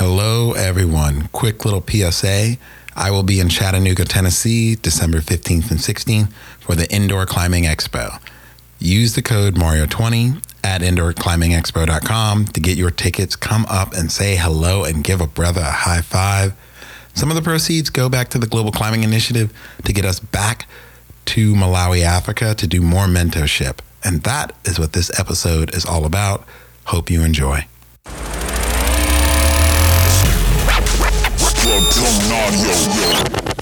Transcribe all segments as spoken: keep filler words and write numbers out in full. Hello, everyone. Quick little P S A. I will be in Chattanooga, Tennessee, December fifteenth and sixteenth for the Indoor Climbing Expo. Use the code Mario twenty at indoor climbing expo dot com to get your tickets. Come up and say hello and give a brother a high five. Some of the proceeds go back to the Global Climbing Initiative to get us back to Malawi, Africa to do more mentorship. And that is what this episode is all about. Hope you enjoy. Check it out.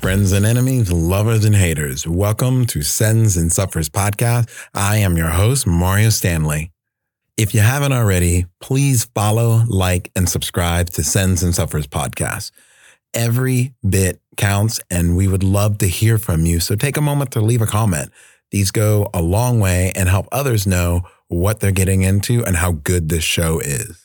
Friends and enemies, lovers and haters, welcome to Sends and Suffers Podcast. I am your host, Mario Stanley. If you haven't already, please follow, like, and subscribe to Sends and Suffers Podcast. Every bit counts, and we would love to hear from you. So take a moment to leave a comment. These go a long way and help others know what they're getting into and how good this show is.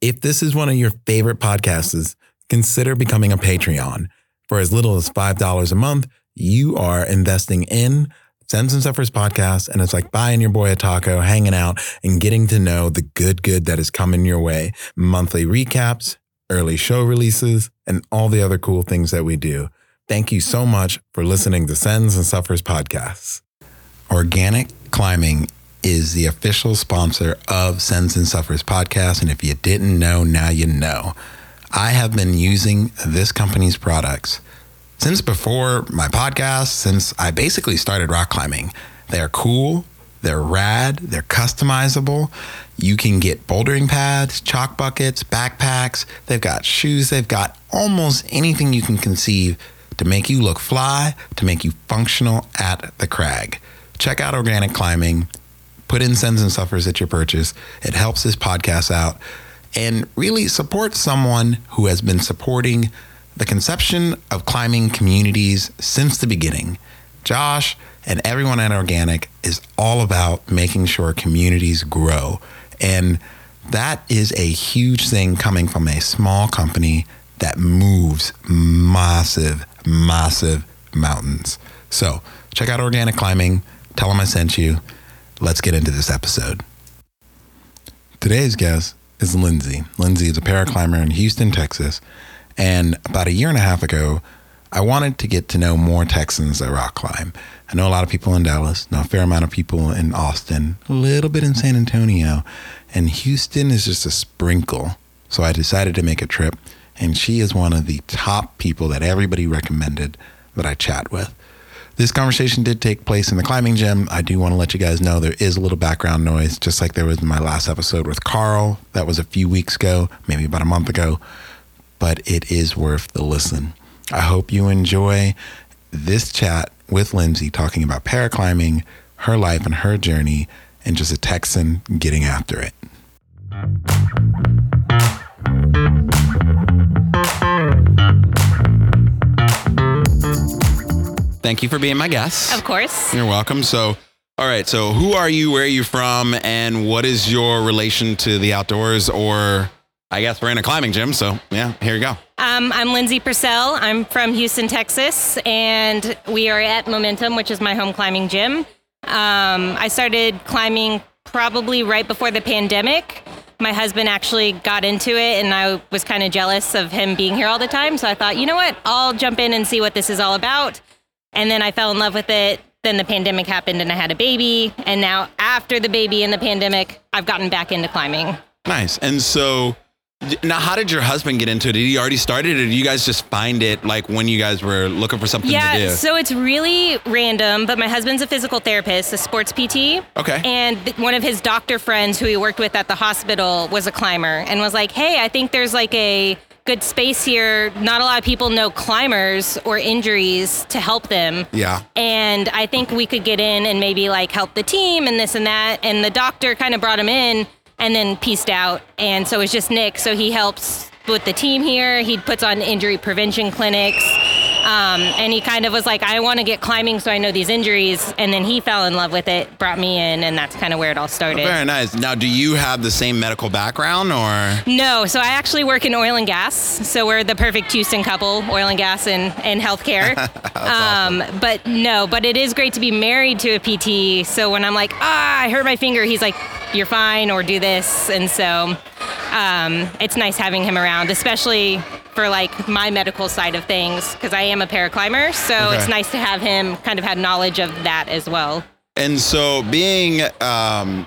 If this is one of your favorite podcasts, consider becoming a Patreon. For as little as five dollars a month, you are investing in Sends and Suffers Podcast, and it's like buying your boy a taco, hanging out, and getting to know the good good that is coming your way. Monthly recaps, early show releases, and all the other cool things that we do. Thank you so much for listening to Sends and Suffers Podcast. Organic Climbing is the official sponsor of Sends and Suffers Podcast, and if you didn't know, now you know. I have been using this company's products since before my podcast, since I basically started rock climbing. They're cool, they're rad, they're customizable. You can get bouldering pads, chalk buckets, backpacks. They've got shoes, they've got almost anything you can conceive to make you look fly, to make you functional at the crag. Check out Organic Climbing. Put in Sends and Suffers at your purchase. It helps this podcast out. And really support someone who has been supporting the conception of climbing communities since the beginning. Josh and everyone at Organic is all about making sure communities grow. And that is a huge thing coming from a small company that moves massive, massive mountains. So check out Organic Climbing. Tell them I sent you. Let's get into this episode. Today's guest is Lindsay. Lindsay is a paraclimber in Houston, Texas. And about a year and a half ago, I wanted to get to know more Texans that rock climb. I know a lot of people in Dallas, know a fair amount of people in Austin, a little bit in San Antonio, and Houston is just a sprinkle. So I decided to make a trip, and she is one of the top people that everybody recommended that I chat with. This conversation did take place in the climbing gym. I do want to let you guys know there is a little background noise, just like there was in my last episode with Carl. That was a few weeks ago, maybe about a month ago, but it is worth the listen. I hope you enjoy this chat with Lindsay talking about paraclimbing, her life and her journey, and just a Texan getting after it. Thank you for being my guest. Of course. You're welcome. So, all right. So who are you? Where are you from? And what is your relation to the outdoors? Or I guess we're in a climbing gym. So yeah, here you go. Um, I'm Lindsay Purcell. I'm from Houston, Texas, and we are at Momentum, which is my home climbing gym. Um, I started climbing probably right before the pandemic. My husband actually got into it, and I was kind of jealous of him being here all the time. So I thought, you know what? I'll jump in and see what this is all about. And then I fell in love with it. Then the pandemic happened and I had a baby. And now after the baby and the pandemic, I've gotten back into climbing. Nice. And so now how did your husband get into it? Did he already start it, or did you guys just find it like when you guys were looking for something yeah, to do? Yeah, so it's really random, but my husband's a physical therapist, a sports P T. Okay. And one of his doctor friends who he worked with at the hospital was a climber and was like, hey, I think there's like a good space here. Not a lot of people know climbers or injuries to help them. Yeah. And I think we could get in and maybe like help the team and this and that. And the doctor kind of brought him in and then peaced out. And so it's just Nick. So he helps with the team here. He puts on injury prevention clinics. Um, and he kind of was like, I want to get climbing so I know these injuries. And then he fell in love with it, brought me in, and that's kind of where it all started. Oh, very nice. Now, do you have the same medical background or? No. So I actually work in oil and gas. So we're the perfect Houston couple, oil and gas and, and healthcare. um, awesome. But no, but it is great to be married to a P T. So when I'm like, ah, I hurt my finger, he's like, you're fine, or do this. And so um, it's nice having him around, especially for like my medical side of things, because I am a paraclimber, so okay. It's nice to have him kind of had knowledge of that as well. And so being, um,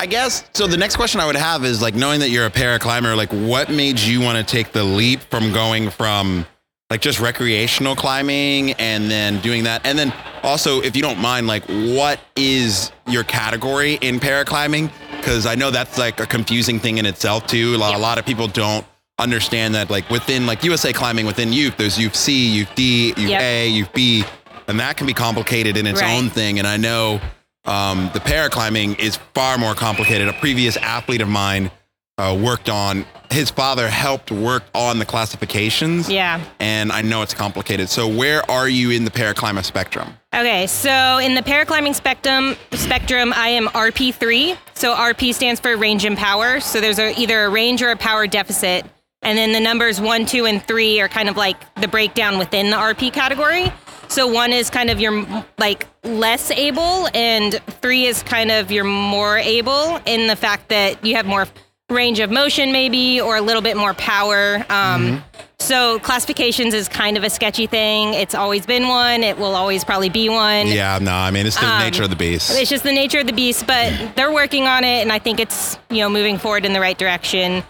I guess, so the next question I would have is like, knowing that you're a paraclimber, like what made you want to take the leap from going from like just recreational climbing and then doing that? And then also, if you don't mind, like what is your category in paraclimbing? Because I know that's like a confusing thing in itself too. A lot, yeah. a lot of people don't understand that, like within like U S A Climbing, within youth, there's youth C, youth D, youth yep. A, youth B, and that can be complicated in its right. own thing. And I know um, the paraclimbing is far more complicated. A previous athlete of mine uh, worked on, his father helped work on the classifications. Yeah. And I know it's complicated. So where are you in the paraclimber spectrum? Okay, so in the paraclimbing spectrum, spectrum, I am R P three. So R P stands for range and power. So there's a, either a range or a power deficit. And then the numbers one, two, and three are kind of like the breakdown within the R P category. So one is kind of your like less able, and three is kind of your more able in the fact that you have more range of motion maybe, or a little bit more power. Um, mm-hmm. So classifications is kind of a sketchy thing. It's always been one. It will always probably be one. Yeah, no, I mean, it's the um, nature of the beast. It's just the nature of the beast, but they're working on it, and I think it's, you know, moving forward in the right direction.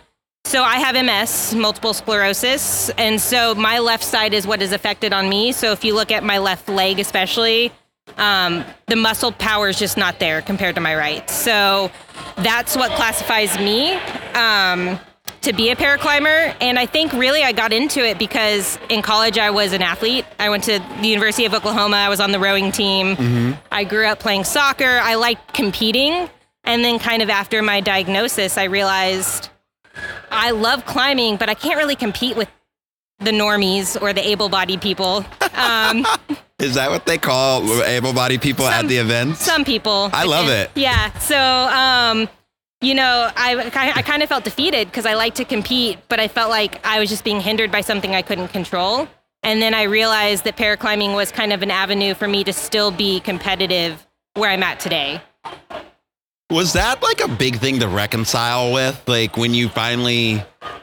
So I have M S, multiple sclerosis, and so my left side is what is affected on me. So if you look at my left leg especially, um, the muscle power is just not there compared to my right. So that's what classifies me um, to be a paraclimber. And I think really I got into it because in college I was an athlete. I went to the University of Oklahoma. I was on the rowing team. Mm-hmm. I grew up playing soccer. I liked competing. And then kind of after my diagnosis, I realized I love climbing, but I can't really compete with the normies or the able-bodied people. Um, Is that what they call able-bodied people some, at the events? Some people. I love and, it. Yeah. So, um, you know, I, I kind of felt defeated because I like to compete, but I felt like I was just being hindered by something I couldn't control. And then I realized that paraclimbing was kind of an avenue for me to still be competitive where I'm at today. Was that like a big thing to reconcile with? Like when you finally,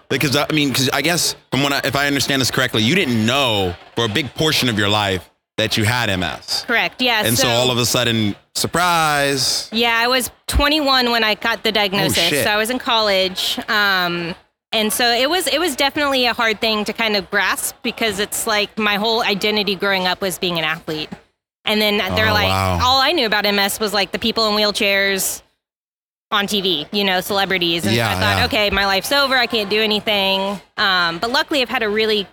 because I mean, because I guess from what I, if I understand this correctly, you didn't know for a big portion of your life that you had M S. Correct. Yeah. And so, so all of a sudden, surprise. Yeah. I was twenty-one when I got the diagnosis. Oh, shit. So I was in college. Um, and so it was, it was definitely a hard thing to kind of grasp because it's like my whole identity growing up was being an athlete. And then they're oh, like, wow. all I knew about M S was like the people in wheelchairs on T V, you know, celebrities. And yeah, I thought, yeah. okay, my life's over. I can't do anything. Um, but luckily I've had a really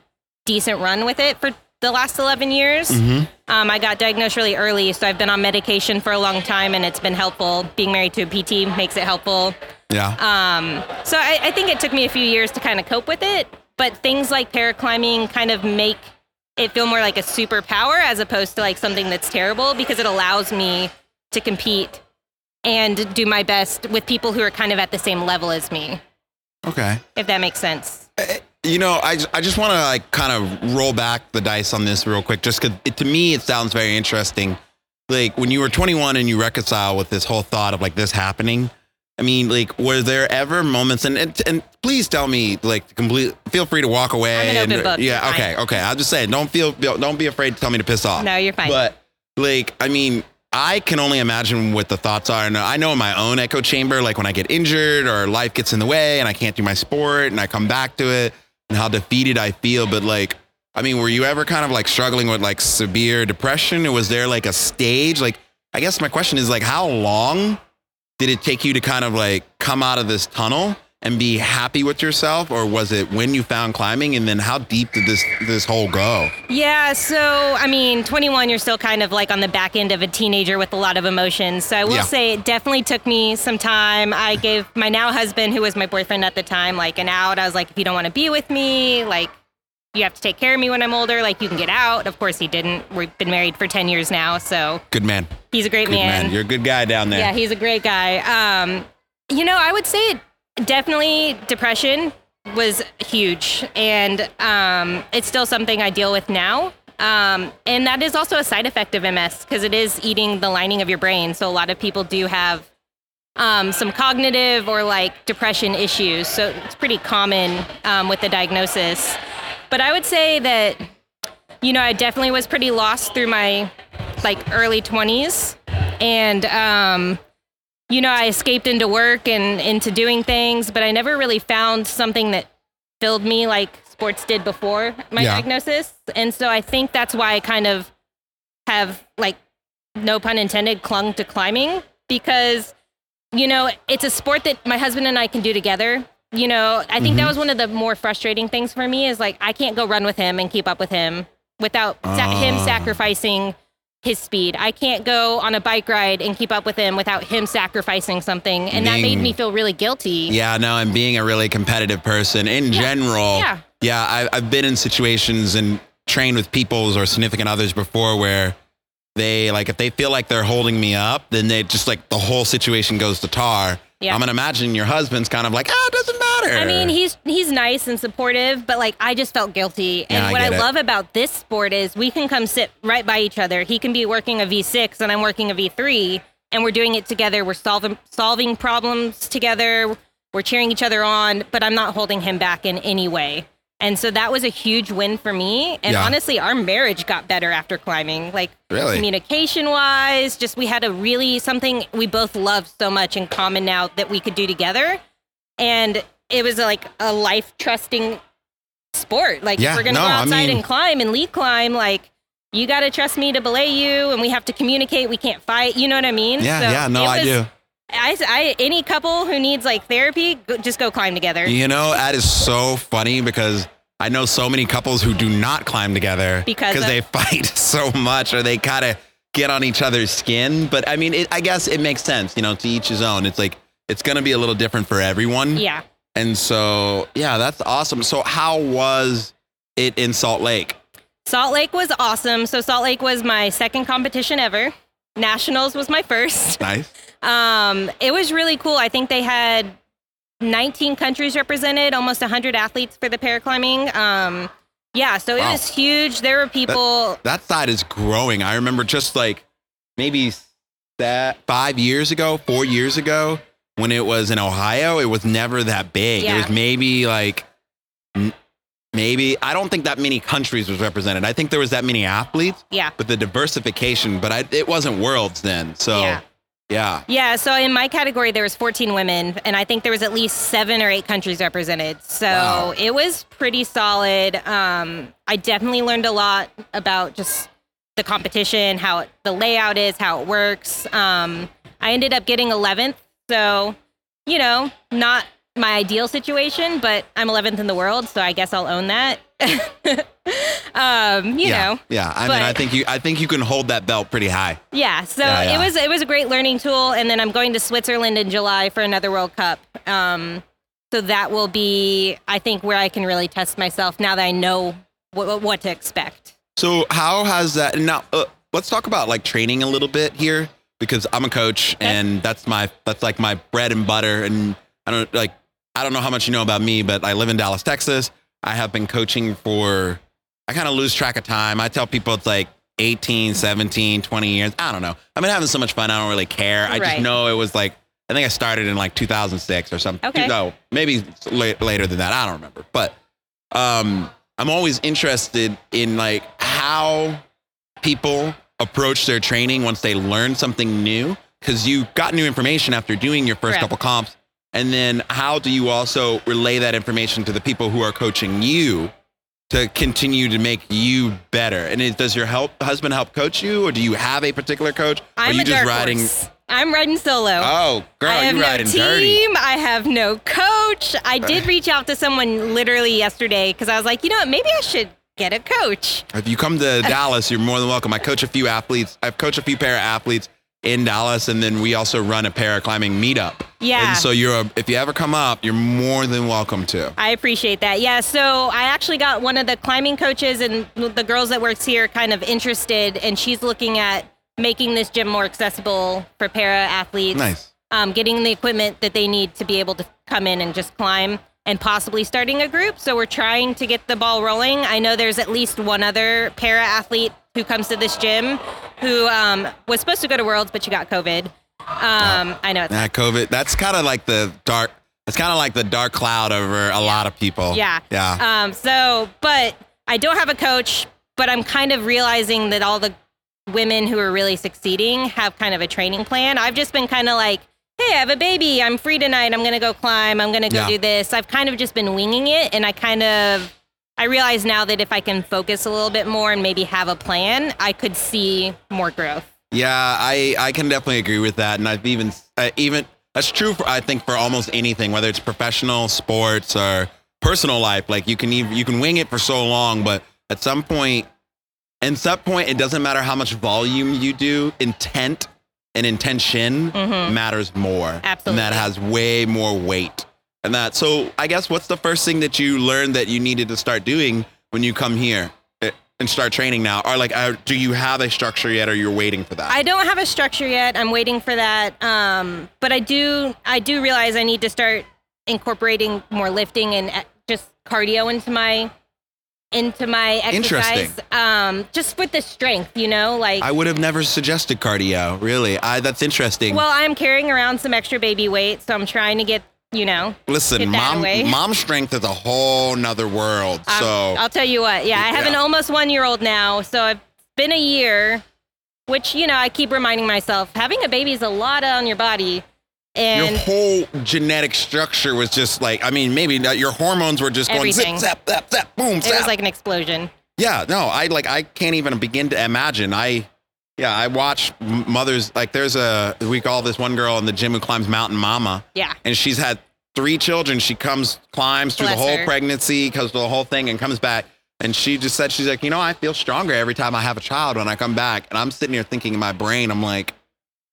decent run with it for the last eleven years. Mm-hmm. Um, I got diagnosed really early. So I've been on medication for a long time and it's been helpful. Being married to a P T makes it helpful. Yeah. Um, so I, I think it took me a few years to kind of cope with it, but things like paraclimbing kind of make it feel more like a superpower as opposed to like something that's terrible because it allows me to compete and do my best with people who are kind of at the same level as me. Okay. If that makes sense. You know, I, I just want to like kind of roll back the dice on this real quick, just because to me, it sounds very interesting. Like when you were twenty-one and you reconcile with this whole thought of like this happening, I mean, like, were there ever moments and, and, and please tell me like complete, feel free to walk away. I'm an open and, book. Yeah. You're okay. Fine. Okay. I'll just say, don't feel, don't be afraid to tell me to piss off. No, you're fine. But like, I mean, I can only imagine what the thoughts are. And I know in my own echo chamber, like when I get injured or life gets in the way and I can't do my sport and I come back to it and how defeated I feel. But like, I mean, were you ever kind of like struggling with like severe depression? Or was there like a stage? Like, I guess my question is like, how long did it take you to kind of like come out of this tunnel and be happy with yourself? Or was it when you found climbing? And then how deep did this this whole go? Yeah, so, I mean, twenty-one, you're still kind of like on the back end of a teenager with a lot of emotions. So I will yeah. say it definitely took me some time. I gave my now husband, who was my boyfriend at the time, like an out. I was like, if you don't want to be with me, like, you have to take care of me when I'm older. Like, you can get out. Of course, he didn't. We've been married for ten years now, so. Good man. He's a great good man. man. You're a good guy down there. Yeah, he's a great guy. Um, you know, I would say definitely depression was huge. And um, it's still something I deal with now. Um, and that is also a side effect of M S because it is eating the lining of your brain. So a lot of people do have um, some cognitive or like depression issues. So it's pretty common um, with the diagnosis. But I would say that, you know, I definitely was pretty lost through my, like, early twenties. And, um, you know, I escaped into work and into doing things, but I never really found something that filled me like sports did before my yeah. diagnosis. And so I think that's why I kind of have, like, no pun intended, clung to climbing. Because, you know, it's a sport that my husband and I can do together. You know, I think mm-hmm. that was one of the more frustrating things for me is, like, I can't go run with him and keep up with him without uh. sa- him sacrificing his speed. I can't go on a bike ride and keep up with him without him sacrificing something. And being, that made me feel really guilty. Yeah, no, and being a really competitive person in yeah. general. Yeah, yeah I, I've been in situations and trained with peoples or significant others before where they, like, if they feel like they're holding me up, then they just, like, the whole situation goes to tar. Yeah. I'm gonna imagine your husband's kind of like, ah, it doesn't matter. I mean, he's he's nice and supportive, but, like, I just felt guilty. And yeah, what I, I love about this sport is we can come sit right by each other. He can be working a V six and I'm working a V three, and we're doing it together. We're solving solving problems together. We're cheering each other on, but I'm not holding him back in any way. And so that was a huge win for me. And yeah. honestly, our marriage got better after climbing, like really? communication wise, just we had a really something we both loved so much in common now that we could do together. And it was a, like a life trusting sport. Like yeah, we're going to no, go outside I mean, and climb and lead climb. Like, you got to trust me to belay you, and we have to communicate. We can't fight. You know what I mean? Yeah. So yeah. No, was, I do. I, I, any couple who needs, like, therapy, go, just go climb together. You know, that is so funny because I know so many couples who do not climb together because of- they fight so much, or they kind of get on each other's skin. But I mean, it, I guess it makes sense, you know, to each his own. It's like, it's going to be a little different for everyone. Yeah. And so, yeah, that's awesome. So how was it in Salt Lake? Salt Lake was awesome. So Salt Lake was my second competition ever. Nationals was my first. Nice. Um, it was really cool. I think they had nineteen countries represented, almost one hundred athletes for the paraclimbing. Um, yeah, so it wow. was huge. There were people. That, that side is growing. I remember just like maybe that five years ago, four years ago, when it was in Ohio, it was never that big. Yeah. It was maybe like, maybe, I don't think that many countries was represented. I think there was that many athletes. Yeah. But the diversification, but I, it wasn't Worlds then. So. Yeah. Yeah. Yeah. So in my category, there was fourteen women, and I think there was at least seven or eight countries represented. So wow. it was pretty solid. Um, I definitely learned a lot about just the competition, how it, the layout is, how it works. Um, I ended up getting eleventh. So, you know, not my ideal situation, but I'm eleventh in the world. So I guess I'll own that. um you yeah, know yeah I but, mean I think you I think you can hold that belt pretty high yeah so yeah, yeah. it was it was a great learning tool. And then I'm going to Switzerland in July for another World Cup, um so that will be, I think, where I can really test myself now that I know what, what to expect. So how has that now uh, let's talk about, like, training a little bit here, because I'm a coach. Okay. And that's my that's like my bread and butter. And I don't like I don't know how much you know about me, but I live in Dallas, Texas. I have been coaching for, I kind of lose track of time. I tell people it's like eighteen, seventeen, twenty years. I don't know. I've been having so much fun. I don't really care. I right. just know it was like, I think I started in like two thousand six or something. Okay. No, maybe late, later than that. I don't remember. But um, I'm always interested in, like, how people approach their training once they learn something new. Because you got new information after doing your first Correct. couple comps. And then how do you also relay that information to the people who are coaching you to continue to make you better? And it, does your help, husband help coach you, or do you have a particular coach? I'm or are you a just dark riding? Horse. I'm riding solo. Oh, girl, I have you're no riding team. Dirty. I have no coach. I did reach out to someone literally yesterday because I was like, you know what, maybe I should get a coach. If you come to Dallas, you're more than welcome. I coach a few athletes. I've coached a few para athletes. in Dallas, and then we also run a paraclimbing meetup. Yeah. And so you're a, if you ever come up, you're more than welcome to. I appreciate that. Yeah. So I actually got one of the climbing coaches and the girls that works here kind of interested, and she's looking at making this gym more accessible for para athletes. Nice. Um, getting the equipment that they need to be able to come in and just climb, and possibly starting a group. So we're trying to get the ball rolling. I know there's at least one other para athlete who comes to this gym who um, was supposed to go to Worlds, but she got COVID. Um, I know. It's nah, COVID. That's kind of like the dark. It's kind of like the dark cloud over a lot of people. Yeah. Yeah. Um, so, but I don't have a coach, but I'm kind of realizing that all the women who are really succeeding have kind of a training plan. I've just been kind of like, hey, I have a baby. I'm free tonight. I'm going to go climb. I'm going to go yeah. do this. I've kind of just been winging it. And I kind of, I realize now that if I can focus a little bit more and maybe have a plan, I could see more growth. Yeah, I, I can definitely agree with that. And I've even, I even that's true, for, I think, for almost anything, whether it's professional sports or personal life. Like you can even, you can wing it for so long, but at some point, at some point, it doesn't matter how much volume you do, intent and intention mm-hmm. matters more. Absolutely. And that has way more weight. And that, so I guess what's the first thing that you learned that you needed to start doing when you come here and start training now? Or like, uh, do you have a structure yet, or you're waiting for that? I don't have a structure yet. I'm waiting for that. Um, but I do, I do realize I need to start incorporating more lifting and just cardio into my, into my exercise. Interesting. Um, just with the strength, you know, like I would have never suggested cardio, really. I, that's interesting. Well, I'm carrying around some extra baby weight, so I'm trying to get, you know, listen, mom, mom strength is a whole nother world. Um, so I'll tell you what. Yeah. I have yeah. an almost one year old now. So I've been a year, which, you know, I keep reminding myself having a baby is a lot on your body. And your whole genetic structure was just like, I mean, maybe not, your hormones were just everything. Going zip, zap, zap, zap, boom, zap. It was like an explosion. Yeah. No, I like, I can't even begin to imagine. I, yeah, I watch mothers, like there's a, we call this one girl in the gym who climbs Mountain Mama. Yeah. And she's had three children. She comes, climbs through Bless the whole her. pregnancy, comes through the whole thing and comes back. And she just said, she's like, you know, I feel stronger every time I have a child when I come back. And I'm sitting here thinking in my brain, I'm like,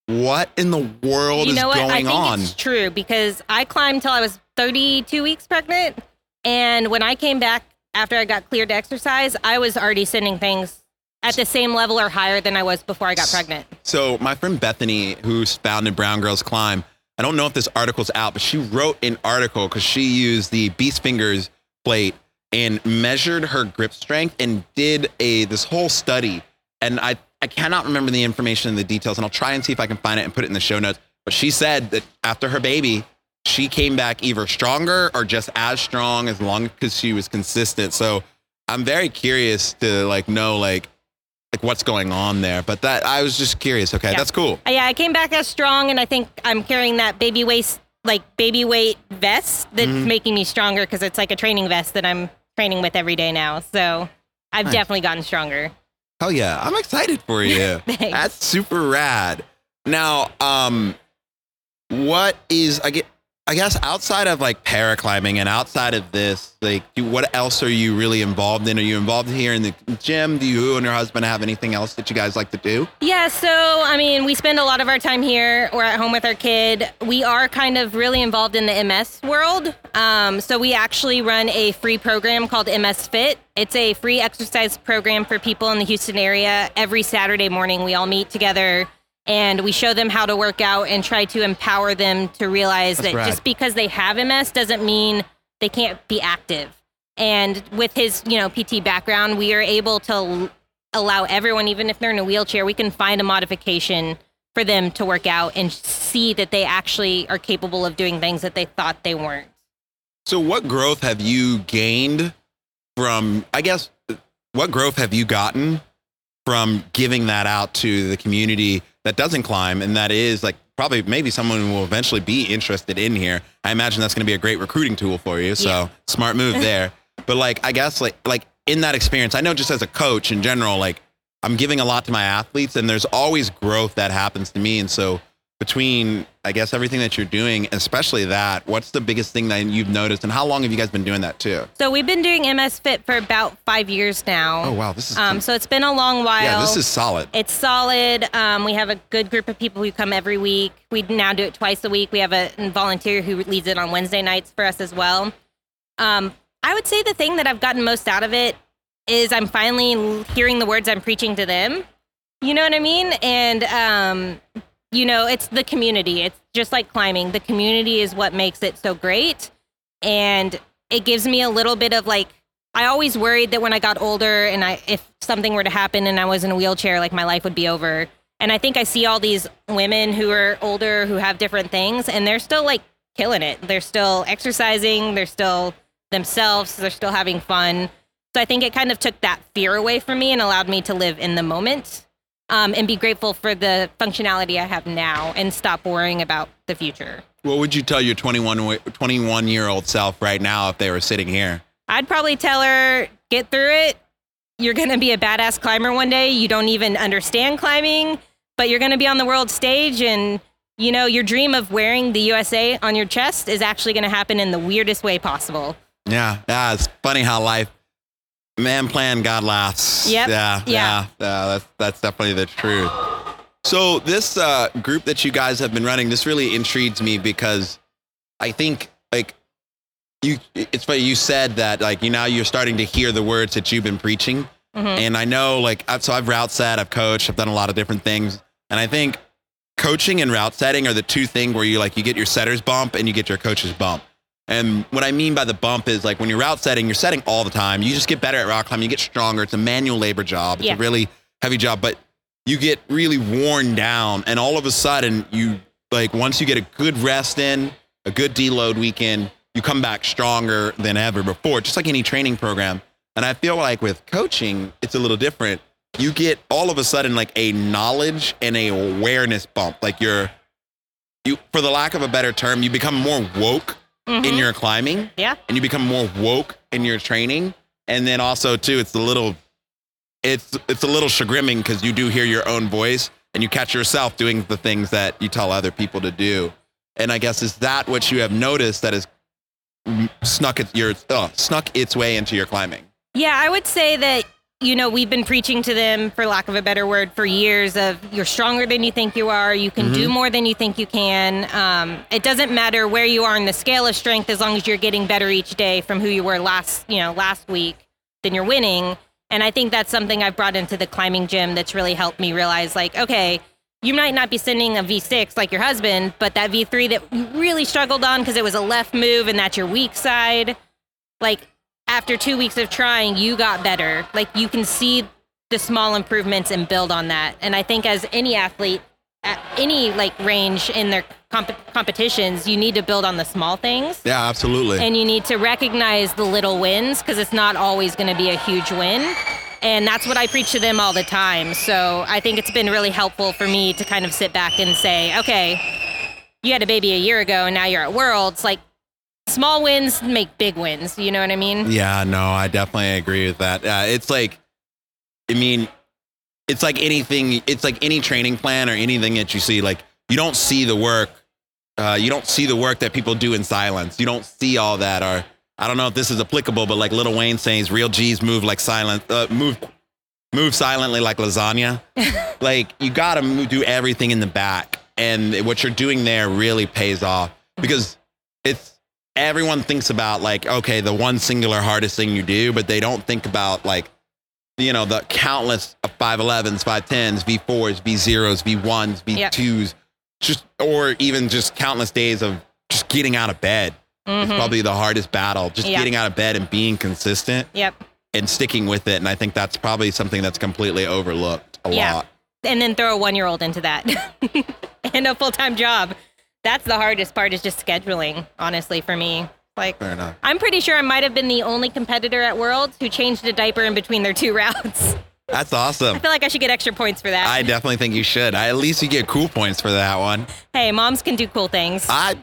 what in the world you is know what? going on? I think on? It's true, because I climbed till I was thirty-two weeks pregnant. And when I came back after I got cleared to exercise, I was already sending things at the same level or higher than I was before I got pregnant. So my friend Bethany, who's founded Brown Girls Climb, I don't know if this article's out, but she wrote an article because she used the Beast Fingers plate and measured her grip strength and did a this whole study. And I, I cannot remember the information and the details, and I'll try and see if I can find it and put it in the show notes. But she said that after her baby, she came back either stronger or just as strong, as long because she was consistent. So I'm very curious to like know like, like what's going on there. But that, I was just curious. Okay. Yeah. That's cool. Yeah. I came back as strong, and I think I'm carrying that baby waist, like baby weight vest that's mm-hmm. making me stronger. 'Cause it's like a training vest that I'm training with every day now. So I've nice. definitely gotten stronger. Hell yeah. I'm excited for you. That's super rad. Now, um, what is, I get, I guess outside of like paraclimbing and outside of this, like what else are you really involved in? Are you involved here in the gym? Do you and your husband have anything else that you guys like to do? Yeah. So, I mean, we spend a lot of our time here. We're at home with our kid. We are kind of really involved in the M S world. Um, so we actually run a free program called M S Fit. It's a free exercise program for people in the Houston area. Every Saturday morning, we all meet together and we show them how to work out and try to empower them to realize That's that rad. just because they have M S doesn't mean they can't be active. And with his, you know, P T background, we are able to allow everyone, even if they're in a wheelchair, we can find a modification for them to work out and see that they actually are capable of doing things that they thought they weren't. So what growth have you gained from, I guess, what growth have you gotten from giving that out to the community that doesn't climb, and that is like probably maybe someone will eventually be interested in here? I imagine that's going to be a great recruiting tool for you. So yeah. smart move there. But like, I guess like, like in that experience, I know just as a coach in general, like I'm giving a lot to my athletes, and there's always growth that happens to me. And so between I guess everything that you're doing, especially that, what's the biggest thing that you've noticed, and how long have you guys been doing that too? So we've been doing M S Fit for about five years now. Oh, wow. This is um, cool. So it's been a long while. Yeah, this is solid. It's solid. Um, we have a good group of people who come every week. We now do it twice a week. We have a volunteer who leads it on Wednesday nights for us as well. Um, I would say the thing that I've gotten most out of it is I'm finally hearing the words I'm preaching to them. You know what I mean? And, um, you know, it's the community. It's just like climbing. The community is what makes it so great. And it gives me a little bit of like, I always worried that when I got older and I, if something were to happen and I was in a wheelchair, like my life would be over. And I think I see all these women who are older, who have different things, and they're still like killing it. They're still exercising. They're still themselves. They're still having fun. So I think it kind of took that fear away from me and allowed me to live in the moment. Um, and be grateful for the functionality I have now and stop worrying about the future. What would you tell your twenty-one, twenty-one-year-old self right now if they were sitting here? I'd probably tell her, get through it. You're going to be a badass climber one day. You don't even understand climbing, but you're going to be on the world stage. And, you know, your dream of wearing the U S A on your chest is actually going to happen in the weirdest way possible. Yeah. yeah it's funny how life. Man plan, God laughs. Yep. Yeah, yeah, yeah. Uh, that's that's definitely the truth. So this uh, group that you guys have been running, this really intrigues me because I think like you, it's funny you said that like you now you're starting to hear the words that you've been preaching, mm-hmm. and I know like I've, so I've route set, I've coached, I've done a lot of different things, and I think coaching and route setting are the two things where you like you get your setter's bump and you get your coach's bump. And what I mean by the bump is like when you're route setting, you're setting all the time. You just get better at rock climbing. You get stronger. It's a manual labor job. It's yeah. a really heavy job, but you get really worn down. And all of a sudden you like, once you get a good rest in, a good deload weekend, you come back stronger than ever before, just like any training program. And I feel like with coaching, it's a little different. You get all of a sudden like a knowledge and a awareness bump. Like you're, you, for the lack of a better term, you become more woke. Mm-hmm. In your climbing, yeah, and you become more woke in your training, and then also too, it's a little, it's it's a little chagrining because you do hear your own voice and you catch yourself doing the things that you tell other people to do. And I guess is that what you have noticed that has snuck its your uh, snuck its way into your climbing? Yeah, I would say that you know we've been preaching to them, for lack of a better word, for years of you're stronger than you think you are, you can mm-hmm. do more than you think you can. Um, it doesn't matter where you are in the scale of strength as long as you're getting better each day from who you were last, you know, last week, then you're winning. And I think that's something I've brought into the climbing gym that's really helped me realize like, okay, you might not be sending a V six like your husband, but that V three that you really struggled on because it was a left move and that's your weak side, like after two weeks of trying, you got better. Like you can see the small improvements and build on that. And I think as any athlete at any like range in their comp- competitions, you need to build on the small things. Yeah, absolutely. And you need to recognize the little wins because it's not always going to be a huge win. And that's what I preach to them all the time. So I think it's been really helpful for me to kind of sit back and say, okay, you had a baby a year ago and now you're at Worlds. Like, small wins make big wins. You know what I mean? Yeah, no, I definitely agree with that. Uh, it's like, I mean, it's like anything, it's like any training plan or anything that you see, like you don't see the work. Uh, you don't see the work that people do in silence. You don't see all that. Or I don't know if this is applicable, but like Lil Wayne says, real G's move like silent, uh, move, move silently like lasagna. Like you got to move, do everything in the back. And what you're doing there really pays off because it's, everyone thinks about like, okay, the one singular hardest thing you do, but they don't think about like, you know, the countless five elevens, five tens, V fours, V zeros, V ones, V twos, yep. just, or even just countless days of just getting out of bed. Mm-hmm. It's probably the hardest battle, just yep. getting out of bed and being consistent yep. and sticking with it. And I think that's probably something that's completely overlooked a yeah. lot. And then throw a one-year-old into that and a full-time job. That's the hardest part is just scheduling, honestly, for me. Like, fair enough. I'm pretty sure I might have been the only competitor at Worlds who changed a diaper in between their two routes. That's awesome. I feel like I should get extra points for that. I definitely think you should. I, at least you get cool points for that one. Hey, moms can do cool things. I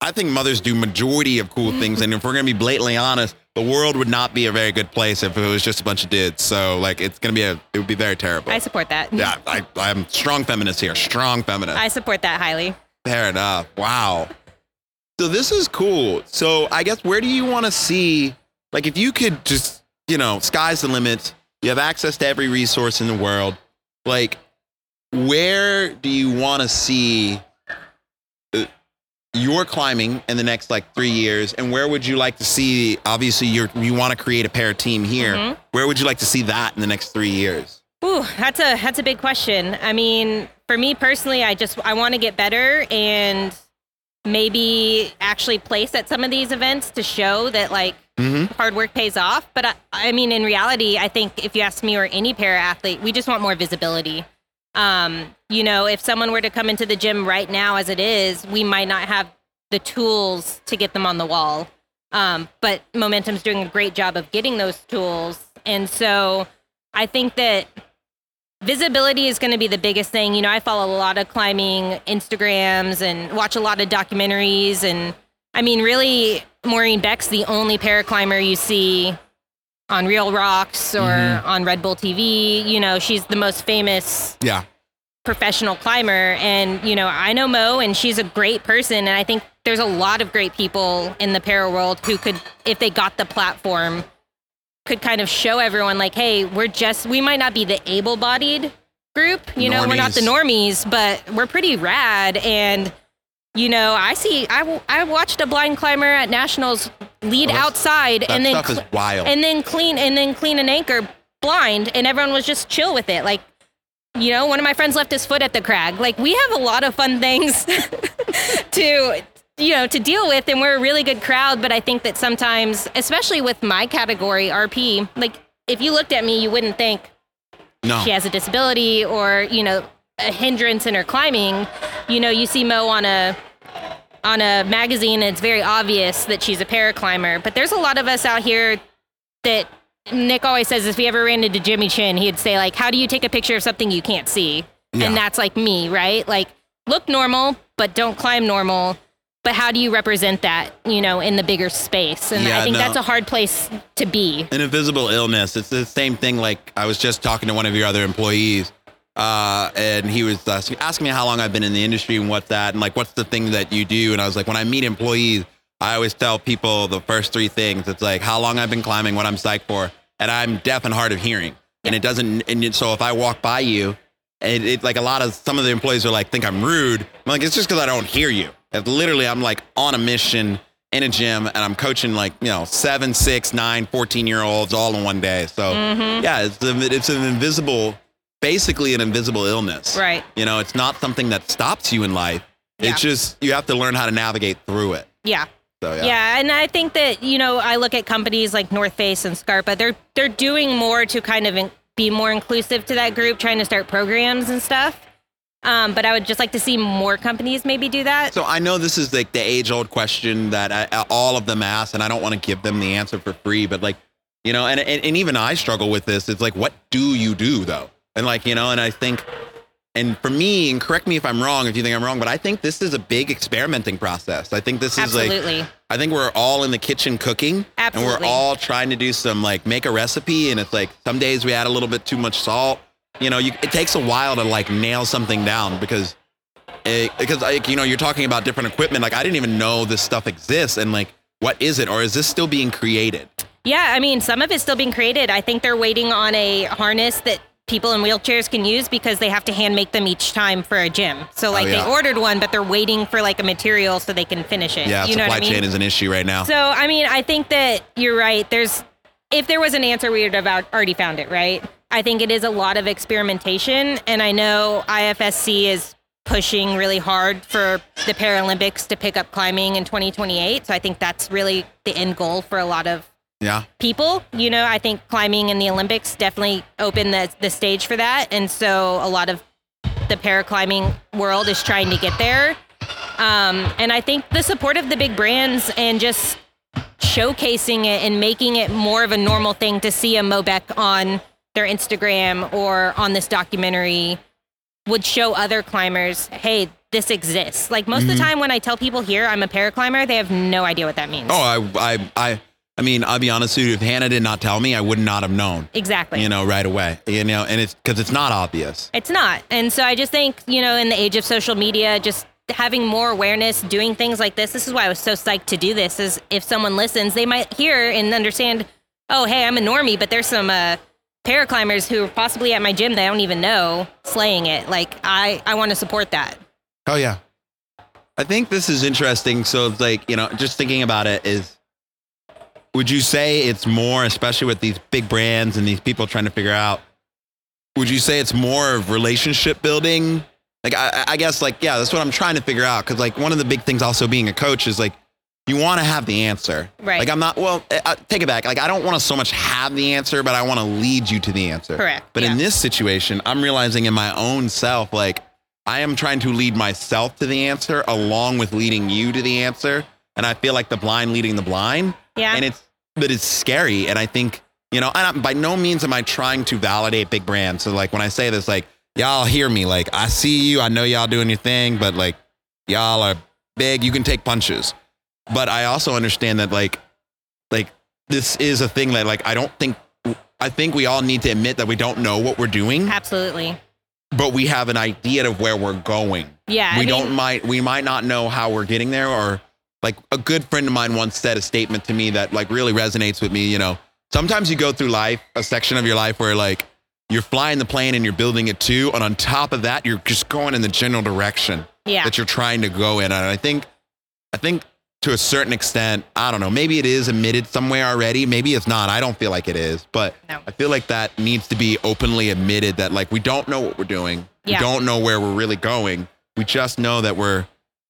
I think mothers do majority of cool things. And if we're going to be blatantly honest, the world would not be a very good place if it was just a bunch of dudes. So like, it's going to be a, it would be very terrible. I support that. Yeah, I, I'm strong feminist here. Strong feminist. I support that highly. Fair enough. Wow. So this is cool. So I guess where do you want to see, like if you could just, you know, sky's the limit, you have access to every resource in the world, like where do you want to see your climbing in the next like three years and where would you like to see, obviously you're, you want to create a pair team here. Mm-hmm. Where would you like to see that in the next three years? Ooh, that's a, that's a big question. I mean, for me personally, I just, I want to get better and maybe actually place at some of these events to show that like mm-hmm. hard work pays off. But I, I mean, in reality, I think if you ask me or any para athlete, we just want more visibility. Um, you know, if someone were to come into the gym right now as it is, we might not have the tools to get them on the wall. Um, but Momentum's doing a great job of getting those tools. And so I think that visibility is going to be the biggest thing. You know, I follow a lot of climbing Instagrams and watch a lot of documentaries. And I mean, really, Maureen Beck's the only paraclimber you see on Real Rocks or mm-hmm. on Red Bull T V. You know, she's the most famous yeah. professional climber. And, you know, I know Mo and she's a great person. And I think there's a lot of great people in the para world who could, if they got the platform, could kind of show everyone like, hey, we're just, we might not be the able-bodied group, you know, normies. We're not the normies, but we're pretty rad. And, you know, I see, I, I watched a blind climber at Nationals lead oh, outside and then, cl- wild. and then clean, and then clean an anchor blind. And everyone was just chill with it. Like, you know, one of my friends left his foot at the crag. Like we have a lot of fun things to, you know, to deal with, and we're a really good crowd. But I think that sometimes, especially with my category, R P, like if you looked at me, you wouldn't think no. she has a disability or, you know, a hindrance in her climbing. You know, you see Mo on a, on a magazine and it's very obvious that she's a paraclimber, but there's a lot of us out here that Nick always says, if he ever ran into Jimmy Chin, he'd say like, how do you take a picture of something you can't see? Yeah. And that's like me, right? Like look normal, but don't climb normal. But how do you represent that, you know, in the bigger space? And yeah, I think no. that's a hard place to be. An invisible illness. It's the same thing. Like I was just talking to one of your other employees uh, and he was uh, asking me how long I've been in the industry and what's that and like, what's the thing that you do? And I was like, when I meet employees, I always tell people the first three things. It's like how long I've been climbing, what I'm psyched for, and I'm deaf and hard of hearing. Yeah. And it doesn't. And it, so if I walk by you and it, it like a lot of some of the employees are like, think I'm rude. I'm like, it's just because I don't hear you. If literally I'm like on a mission in a gym and I'm coaching like, you know, seven, six, nine, fourteen year olds all in one day. So mm-hmm. yeah, it's a, it's an invisible, basically an invisible illness, right? You know, it's not something that stops you in life. Yeah. It's just, you have to learn how to navigate through it. Yeah. So, yeah. yeah. And I think that, you know, I look at companies like North Face and Scarpa, they're, they're doing more to kind of in, be more inclusive to that group, trying to start programs and stuff. Um, but I would just like to see more companies maybe do that. So I know this is like the age old question that I, all of them ask, and I don't want to give them the answer for free, but like, you know, and, and, and even I struggle with this. It's like, what do you do though? And like, you know, and I think, and for me, and correct me if I'm wrong, if you think I'm wrong, but I think this is a big experimenting process. I think this is Absolutely. like, I think we're all in the kitchen cooking Absolutely. and we're all trying to do some like make a recipe. And it's like, some days we add a little bit too much salt. You know, you, it takes a while to like nail something down because, it, because like, you know, you're talking about different equipment. Like I didn't even know this stuff exists and like, what is it? Or is this still being created? Yeah. I mean, some of it's still being created. I think they're waiting on a harness that people in wheelchairs can use because they have to hand make them each time for a gym. So like oh, yeah. they ordered one, but they're waiting for like a material so they can finish it. Yeah. You know supply what I mean? Chain is an issue right now. So, I mean, I think that you're right. There's, if there was an answer, we would have already found it. Right. I think it is a lot of experimentation, and I know I F S C is pushing really hard for the Paralympics to pick up climbing in twenty twenty-eight, so I think that's really the end goal for a lot of yeah. people. You know, I think climbing in the Olympics definitely opened the, the stage for that, and so a lot of the paraclimbing world is trying to get there. Um, and I think the support of the big brands and just showcasing it and making it more of a normal thing to see a Mo Beck on their Instagram or on this documentary would show other climbers, hey, this exists. Like most mm-hmm. of the time when I tell people here I'm a paraclimber, they have no idea what that means. Oh, I, I, I, I mean, I'll be honest with you. If Hannah did not tell me, I would not have known. Exactly. You know, right away, you know, and it's because it's not obvious. It's not. And so I just think, you know, in the age of social media, just having more awareness, doing things like this. This is why I was so psyched to do this, is if someone listens, they might hear and understand, oh, hey, I'm a normie, but there's some uh, paraclimbers who are possibly at my gym that I don't even know slaying it. Like, I, I want to support that. Oh, yeah. I think this is interesting. So, like, you know, just thinking about it is, would you say it's more, especially with these big brands and these people trying to figure out, would you say it's more of relationship building? Like, I, I guess, like, yeah, that's what I'm trying to figure out. Because, like, one of the big things also being a coach is, like, you want to have the answer. Right. Like, I'm not, well, I, take it back. Like, I don't want to so much have the answer, but I want to lead you to the answer. Correct. But yeah. In this situation, I'm realizing in my own self, like, I am trying to lead myself to the answer along with leading you to the answer. And I feel like the blind leading the blind. Yeah. And it's, but it's scary. And I think, you know, and I, by no means am I trying to validate big brands. So, like, when I say this, like, y'all hear me. Like, I see you. I know y'all doing your thing, but, like, y'all are big. You can take punches. But I also understand that, like, like this is a thing that, like, I don't think, I think we all need to admit that we don't know what we're doing. Absolutely. But we have an idea of where we're going. Yeah. We I mean, don't might, we might not know how we're getting there. Or, like, a good friend of mine once said a statement to me that, like, really resonates with me. You know, sometimes you go through life, a section of your life where, like, you're flying the plane and you're building it too. And on top of that, you're just going in the general direction yeah. that you're trying to go in. And I think, I think to a certain extent, I don't know, maybe it is admitted somewhere already. Maybe it's not. I don't feel like it is, but no. I feel like that needs to be openly admitted that, like, we don't know what we're doing. Yeah. We don't know where we're really going. We just know that we're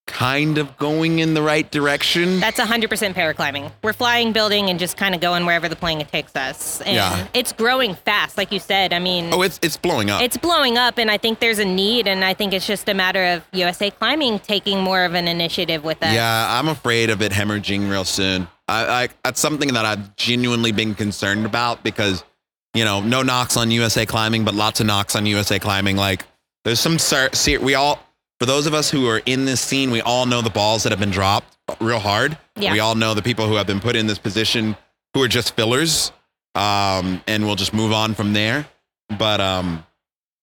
kind of going in the right direction. That's one hundred percent paraclimbing. We're flying, building, and just kind of going wherever the plane takes us. And yeah. It's growing fast, like you said. I mean... Oh, it's it's blowing up. It's blowing up, and I think there's a need, and I think it's just a matter of U S A Climbing taking more of an initiative with us. Yeah, I'm afraid of it hemorrhaging real soon. I, I That's something that I've genuinely been concerned about because, you know, no knocks on U S A Climbing, but lots of knocks on U S A Climbing. Like, there's some... Ser- ser- we all... For those of us who are in this scene, we all know the balls that have been dropped real hard. Yeah. We all know the people who have been put in this position who are just fillers, um, and we'll just move on from there. But um,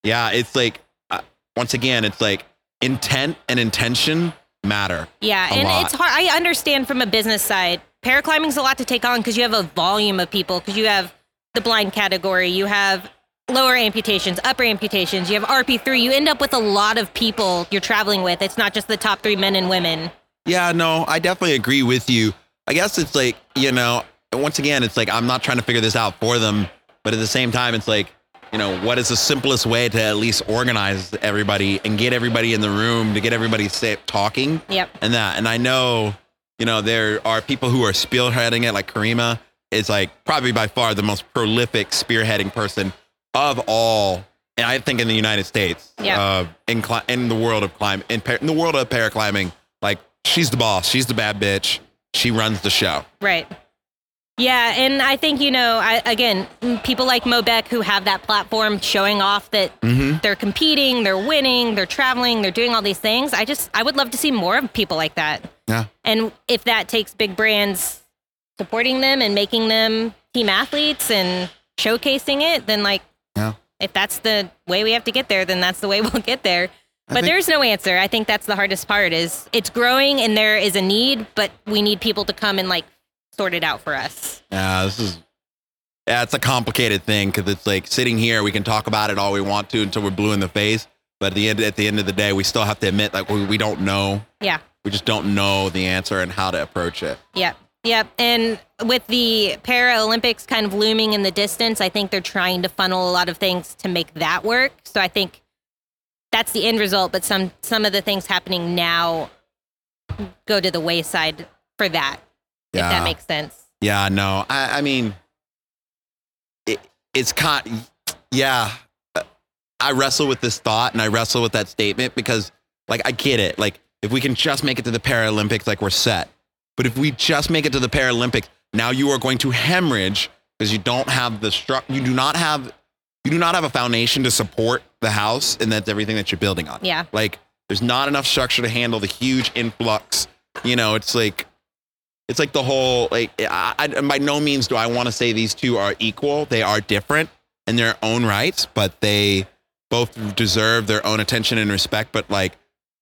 yeah, it's like, uh, once again, it's like intent and intention matter. Yeah, and lot. It's hard. I understand from a business side, paraclimbing's a lot to take on because you have a volume of people, because you have the blind category, you have lower amputations, upper amputations, you have R P three, you end up with a lot of people you're traveling with. It's not just the top three men and women. Yeah, no, I definitely agree with you. I guess it's like, you know, once again, it's like, I'm not trying to figure this out for them, but at the same time, it's like, you know, what is the simplest way to at least organize everybody and get everybody in the room to get everybody safe talking? Yep. And that, and I know, you know, there are people who are spearheading it, like Karima is, like, probably by far the most prolific spearheading person of all, and I think in the United States, yeah. uh, in cli- in the world of climb, in, par- in the world of paraclimbing, like, she's the boss, she's the bad bitch, she runs the show. Right. Yeah, and I think, you know, I, again, people like Mo Beck who have that platform showing off that mm-hmm. they're competing, they're winning, they're traveling, they're doing all these things. I just, I would love to see more of people like that. Yeah. And if that takes big brands supporting them and making them team athletes and showcasing it, then, like, yeah. If that's the way we have to get there, then that's the way we'll get there. But there's no answer. I think that's the hardest part, is it's growing and there is a need, but we need people to come and, like, sort it out for us. Yeah, this is, yeah, it's a complicated thing because it's like sitting here, we can talk about it all we want to until we're blue in the face. But at the end, at the end of the day, we still have to admit, like, we, we don't know. Yeah. We just don't know the answer and how to approach it. Yeah. Yep. And with the Paralympics kind of looming in the distance, I think they're trying to funnel a lot of things to make that work. So I think that's the end result. But some some of the things happening now go to the wayside for that, yeah. If that makes sense. Yeah, no, I, I mean, it, it's con- yeah, I wrestle with this thought and I wrestle with that statement because, like, I get it. Like, if we can just make it to the Paralympics, like, we're set. But if we just make it to the Paralympics, now you are going to hemorrhage because you don't have the structure. You do not have, you do not have a foundation to support the house, and that's everything that you're building on. Yeah. Like, there's not enough structure to handle the huge influx. You know, it's like, it's like the whole, like, I, I, by no means do I want to say these two are equal. They are different in their own rights, but they both deserve their own attention and respect. But, like,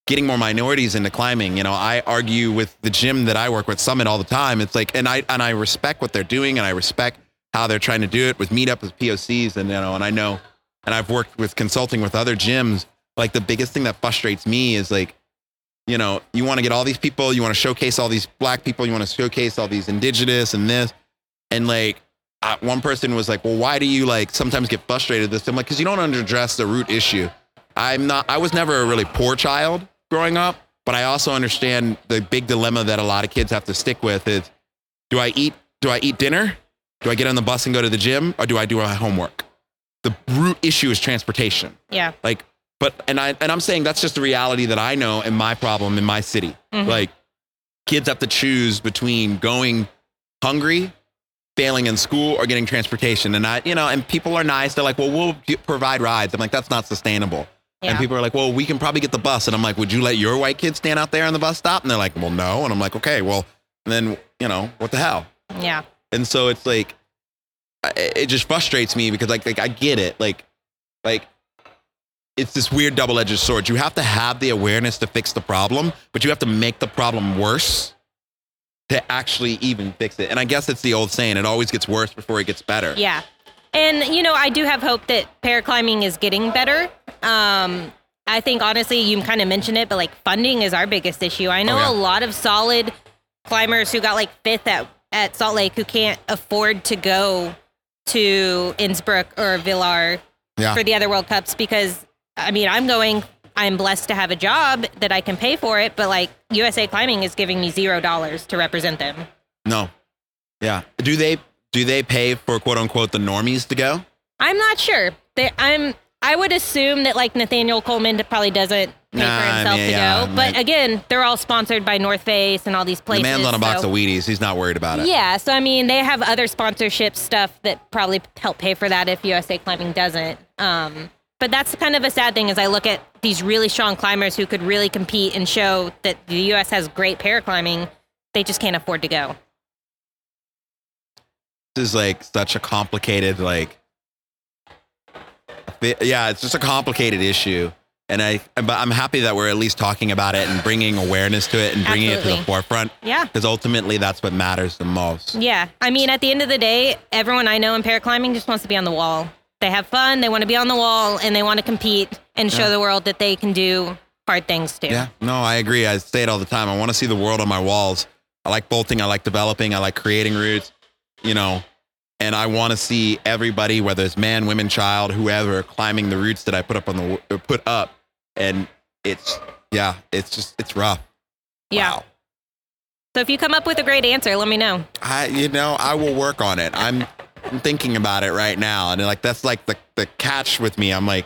getting more minorities into climbing. You know, I argue with the gym that I work with, Summit, all the time. It's like, and I, and I respect what they're doing, and I respect how they're trying to do it with meetup with P O Cs. And, you know, and I know, and I've worked with consulting with other gyms. Like the biggest thing that frustrates me is like, you know, you want to get all these people, you want to showcase all these black people, you want to showcase all these indigenous and this. And like, I, one person was like, well, why do you like sometimes get frustrated this? I'm like, cause you don't underdress the root issue. I'm not, I was never a really poor child growing up, but I also understand the big dilemma that a lot of kids have to stick with is, do I eat, do I eat dinner? Do I get on the bus and go to the gym, or do I do my homework? The root issue is transportation. Yeah. Like, but, and I, and I'm saying that's just the reality that I know and my problem in my city. Mm-hmm. Like kids have to choose between going hungry, failing in school, or getting transportation. And I, you know, and people are nice. They're like, well, we'll provide rides. I'm like, that's not sustainable. Yeah. And people are like, well, we can probably get the bus. And I'm like, would you let your white kids stand out there on the bus stop? And they're like, well, no. And I'm like, okay, well, then, you know, what the hell? Yeah. And so it's like, it just frustrates me because like, like I get it. Like, like it's this weird double-edged sword. You have to have the awareness to fix the problem, but you have to make the problem worse to actually even fix it. And I guess it's the old saying, it always gets worse before it gets better. Yeah. And, you know, I do have hope that paraclimbing is getting better. Um, I think, honestly, you kind of mentioned it, but, like, funding is our biggest issue. I know oh, yeah. a lot of solid climbers who got, like, fifth at, at Salt Lake who can't afford to go to Innsbruck or Villar yeah. for the other World Cups because, I mean, I'm going, I'm blessed to have a job that I can pay for it, but, like, U S A Climbing is giving me zero dollars to represent them. No. Yeah. Do they... Do they pay for, quote unquote, the normies to go? I'm not sure. They, I'm. I would assume that like Nathaniel Coleman probably doesn't pay nah, for himself I mean, to yeah, go. But like, again, they're all sponsored by North Face and all these places. The man's on a so. box of Wheaties. He's not worried about it. Yeah. So I mean, they have other sponsorship stuff that probably help pay for that if U S A Climbing doesn't. Um, but that's kind of a sad thing as I look at these really strong climbers who could really compete and show that the U S has great paraclimbing. They just can't afford to go. This is like such a complicated, like, yeah, it's just a complicated issue. And I, but I'm happy that we're at least talking about it and bringing awareness to it and bringing Absolutely. It to the forefront. Yeah. Because ultimately that's what matters the most. Yeah. I mean, at the end of the day, everyone I know in paraclimbing just wants to be on the wall. They have fun. They want to be on the wall and they want to compete and show yeah. the world that they can do hard things too. Yeah. No, I agree. I say it all the time. I want to see the world on my walls. I like bolting. I like developing. I like creating roots. You know, and I want to see everybody, whether it's man, women, child, whoever, climbing the roots that I put up on the put up, and it's yeah, it's just it's rough. Yeah. Wow. So if you come up with a great answer, let me know. I, you know, I will work on it. I'm, I'm thinking about it right now, and like that's like the the catch with me. I'm like,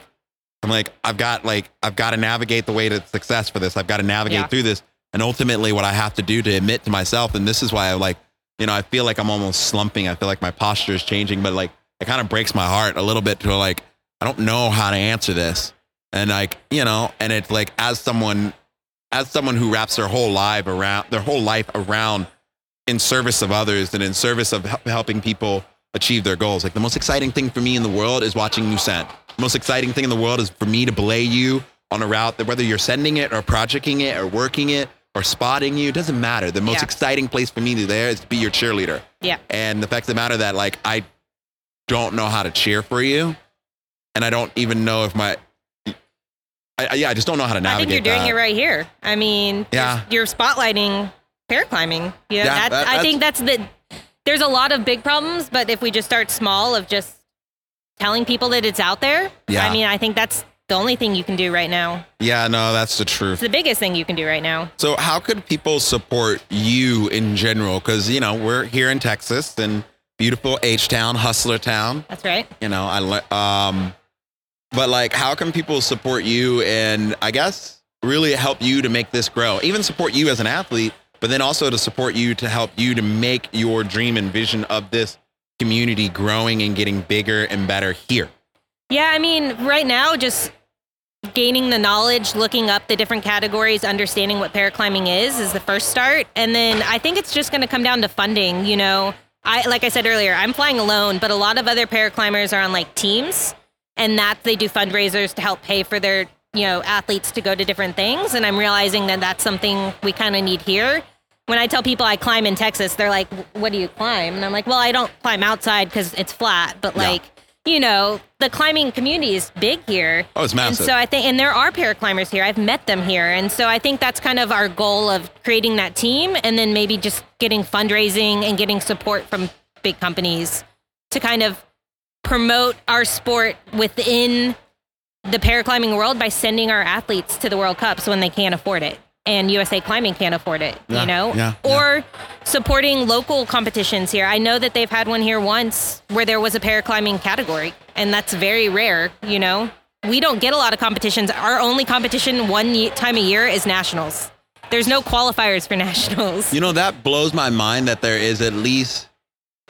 I'm like, I've got like I've got to navigate the way to success for this. I've got to navigate yeah. through this, and ultimately, what I have to do to admit to myself, and this is why I like. You know, I feel like I'm almost slumping. I feel like my posture is changing, but like it kind of breaks my heart a little bit to like, I don't know how to answer this. And like, you know, and it's like, as someone, as someone who wraps their whole life around their whole life around in service of others and in service of helping people achieve their goals. Like the most exciting thing for me in the world is watching you send. The most exciting thing in the world is for me to belay you on a route that whether you're sending it or projecting it or working it, or spotting you, it doesn't matter. The most yeah. exciting place for me to there is to be your cheerleader. Yeah. And the fact of the matter that like, I don't know how to cheer for you. And I don't even know if my, I, I yeah, I just don't know how to navigate I think you're doing that. It right here. I mean, yeah. you're, you're spotlighting paraclimbing. You know, yeah. That's, that, that's, I think that's the, there's a lot of big problems, but if we just start small of just telling people that it's out there. Yeah. I mean, I think that's, the only thing you can do right now. Yeah, no, that's the truth. It's the biggest thing you can do right now. So how could people support you in general? Because, you know, we're here in Texas and beautiful H-Town, Hustler Town. That's right. You know, I um, but like, how can people support you and I guess really help you to make this grow? Even support you as an athlete, but then also to support you to help you to make your dream and vision of this community growing and getting bigger and better here. Yeah, I mean, right now, just gaining the knowledge, looking up the different categories, understanding what paraclimbing is, is the first start. And then I think it's just going to come down to funding. You know, I, like I said earlier, I'm flying alone, but a lot of other paraclimbers are on like teams and that they do fundraisers to help pay for their you know, athletes to go to different things. And I'm realizing that that's something we kind of need here. When I tell people I climb in Texas, they're like, what do you climb? And I'm like, well, I don't climb outside because it's flat, but like, yeah. you know, the climbing community is big here. Oh, it's massive. And so I think, and there are paraclimbers here. I've met them here. And so I think that's kind of our goal of creating that team and then maybe just getting fundraising and getting support from big companies to kind of promote our sport within the paraclimbing world by sending our athletes to the World Cups when they can't afford it. And U S A Climbing can't afford it, yeah, you know, yeah, or yeah. supporting local competitions here. I know that they've had one here once where there was a paraclimbing category, and that's very rare. You know, we don't get a lot of competitions. Our only competition one ye- time a year is Nationals. There's no qualifiers for Nationals. You know, that blows my mind that there is at least.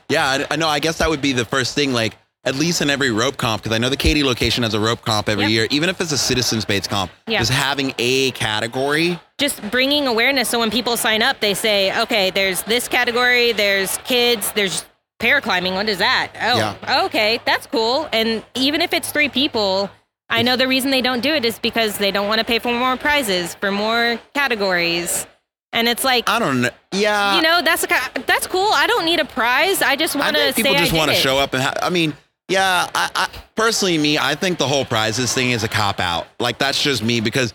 Yeah, I, I know. I guess that would be the first thing, like at least in every rope comp, because I know the K D location has a rope comp every yep. year, even if it's a citizens-based comp, yep. just having a category. Just bringing awareness. So when people sign up, they say, okay, there's this category, there's kids, there's paraclimbing. What is that? Oh, yeah. okay. That's cool. And even if it's three people, I know the reason they don't do it is because they don't want to pay for more prizes, for more categories. And it's like, I don't know. Yeah. You know, that's a, that's cool. I don't need a prize. I just want to say people just want to show up. and ha- I mean, yeah, I, I personally, me, I think the whole prizes thing is a cop out. Like, that's just me, because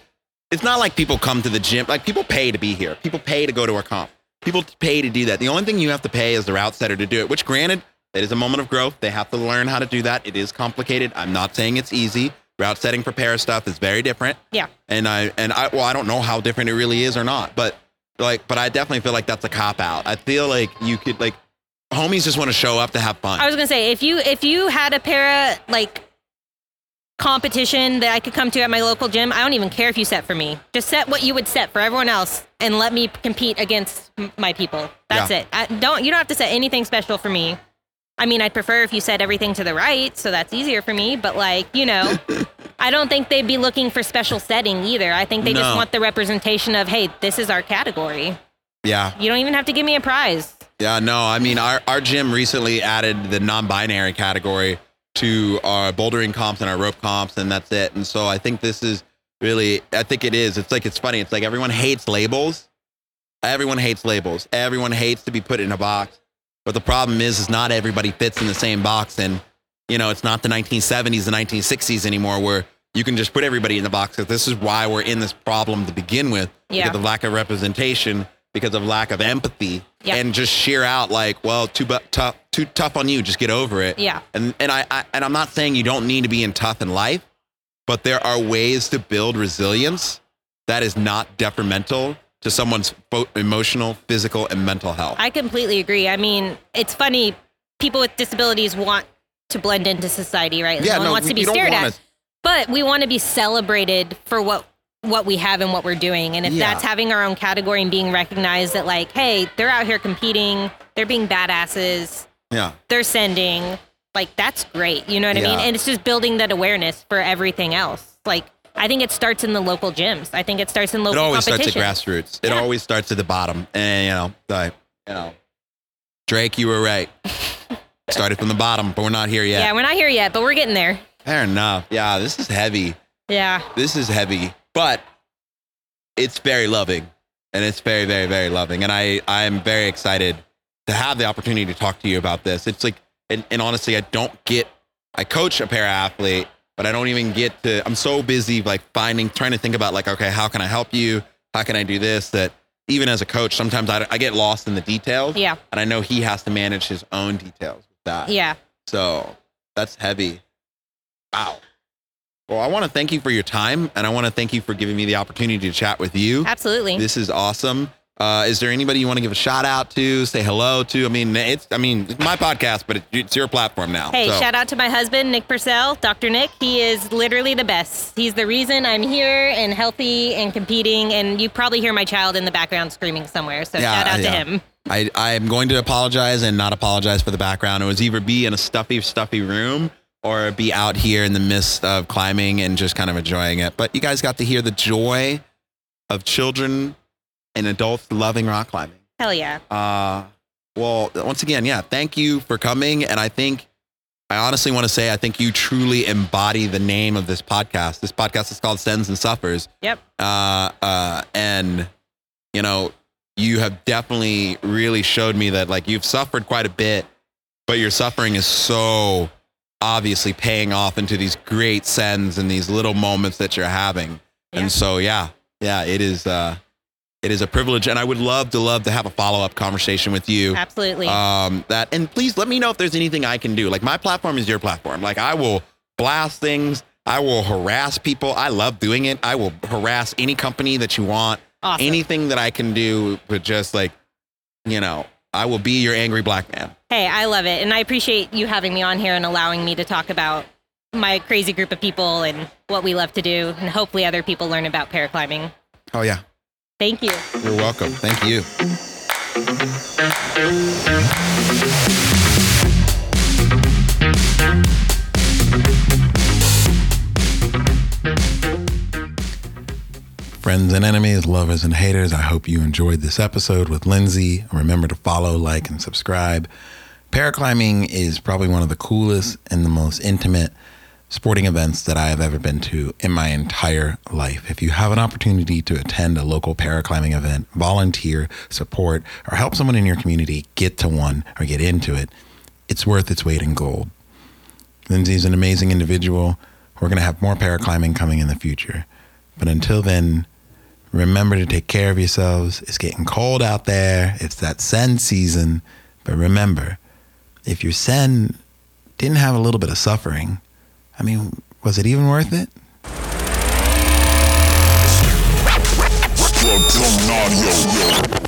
it's not like people come to the gym. Like, people pay to be here. People pay to go to a comp. People pay to do that. The only thing you have to pay is the route setter to do it, which granted, it is a moment of growth. They have to learn how to do that. It is complicated. I'm not saying it's easy. Route setting for para stuff is very different. Yeah. And I, and I, well, I don't know how different it really is or not, but like, but I definitely feel like that's a cop out. I feel like you could, like, homies just want to show up to have fun. I was going to say, if you, if you had a para, like, competition that I could come to at my local gym, I don't even care if you set for me. Just set what you would set for everyone else and let me compete against my people. That's yeah. it. I don't, you don't have to set anything special for me. I mean, I'd prefer if you set everything to the right, so that's easier for me, but like, you know, I don't think they'd be looking for special setting either. I think they no. just want the representation of, hey, this is our category. Yeah. You don't even have to give me a prize. Yeah, no, I mean, our, our gym recently added the non-binary category to our bouldering comps and our rope comps, and that's it. And so I think this is really, I think it is. It's like, it's funny. It's like everyone hates labels. Everyone hates labels. Everyone hates to be put in a box. But the problem is, is not everybody fits in the same box. And, you know, it's not the nineteen seventies, the nineteen sixties anymore where you can just put everybody in the box. Because this is why we're in this problem to begin with. Yeah. Because of lack of representation, because of lack of empathy, yep. and just sheer out like, well, too bu- tough, too tough on you. Just get over it. Yeah. And and I, I and I'm not saying you don't need to be in tough in life, but there are ways to build resilience that is not detrimental to someone's fo- emotional, physical, and mental health. I completely agree. I mean, it's funny. People with disabilities want to blend into society, right? Yeah. Someone no, wants we, to be stared at, to... but we want to be celebrated for what. what we have and what we're doing. And if yeah. that's having our own category and being recognized that like, hey, they're out here competing, they're being badasses, yeah, they're sending, like, that's great. You know what yeah. I mean? And it's just building that awareness for everything else. Like, I think it starts in the local gyms. I think it starts in local competition. It always starts at grassroots. It yeah. always starts at the bottom. And, you know, like, you know, Drake, you were right. Started from the bottom, but we're not here yet. Yeah, we're not here yet, but we're getting there. Fair enough. Yeah, this is heavy. Yeah. This is heavy. But it's very loving, and it's very, very, very loving. And I, I am very excited to have the opportunity to talk to you about this. It's like, and, and honestly, I don't get, I coach a para athlete, but I don't even get to, I'm so busy like finding, trying to think about like, okay, how can I help you? How can I do this? That even as a coach, sometimes I, I get lost in the details. Yeah. And I know he has to manage his own details with that. Yeah. So that's heavy. Wow. Well, I want to thank you for your time, and I want to thank you for giving me the opportunity to chat with you. Absolutely. This is awesome. Uh, is there anybody you want to give a shout out to, say hello to? I mean, it's I mean, it's my podcast, but it's your platform now. Hey, so. Shout out to my husband, Nick Purcell, Doctor Nick. He is literally the best. He's the reason I'm here and healthy and competing, and you probably hear my child in the background screaming somewhere, so yeah, shout out yeah. to him. I, I'm going to apologize and not apologize for the background. It was either be in a stuffy, stuffy room or be out here in the midst of climbing and just kind of enjoying it. But you guys got to hear the joy of children and adults loving rock climbing. Hell yeah. Uh, well, once again, yeah, thank you for coming. And I think I honestly want to say, I think you truly embody the name of this podcast. This podcast is called Sends and Suffers. Yep. Uh, uh, and, you know, you have definitely really showed me that, like, you've suffered quite a bit, but your suffering is so obviously paying off into these great sends and these little moments that you're having. Yeah. And so, yeah, yeah, it is, uh, it is a privilege, and I would love to love to have a follow-up conversation with you. Absolutely. Um, that, and please let me know if there's anything I can do. Like, my platform is your platform. Like, I will blast things. I will harass people. I love doing it. I will harass any company that you want. Awesome. Anything that I can do, but just, like, you know, I will be your angry black man. Hey, I love it. And I appreciate you having me on here and allowing me to talk about my crazy group of people and what we love to do. And hopefully other people learn about paraclimbing. Oh, yeah. Thank you. You're welcome. Thank you. Friends and enemies, lovers and haters, I hope you enjoyed this episode with Lindsay. Remember to follow, like, and subscribe. Paraclimbing is probably one of the coolest and the most intimate sporting events that I have ever been to in my entire life. If you have an opportunity to attend a local paraclimbing event, volunteer, support, or help someone in your community get to one or get into it, it's worth its weight in gold. Lindsay's an amazing individual. We're going to have more paraclimbing coming in the future. But until then, remember to take care of yourselves. It's getting cold out there. It's that send season. But remember, if your send didn't have a little bit of suffering, I mean, was it even worth it? Yo, yo, yo, yo.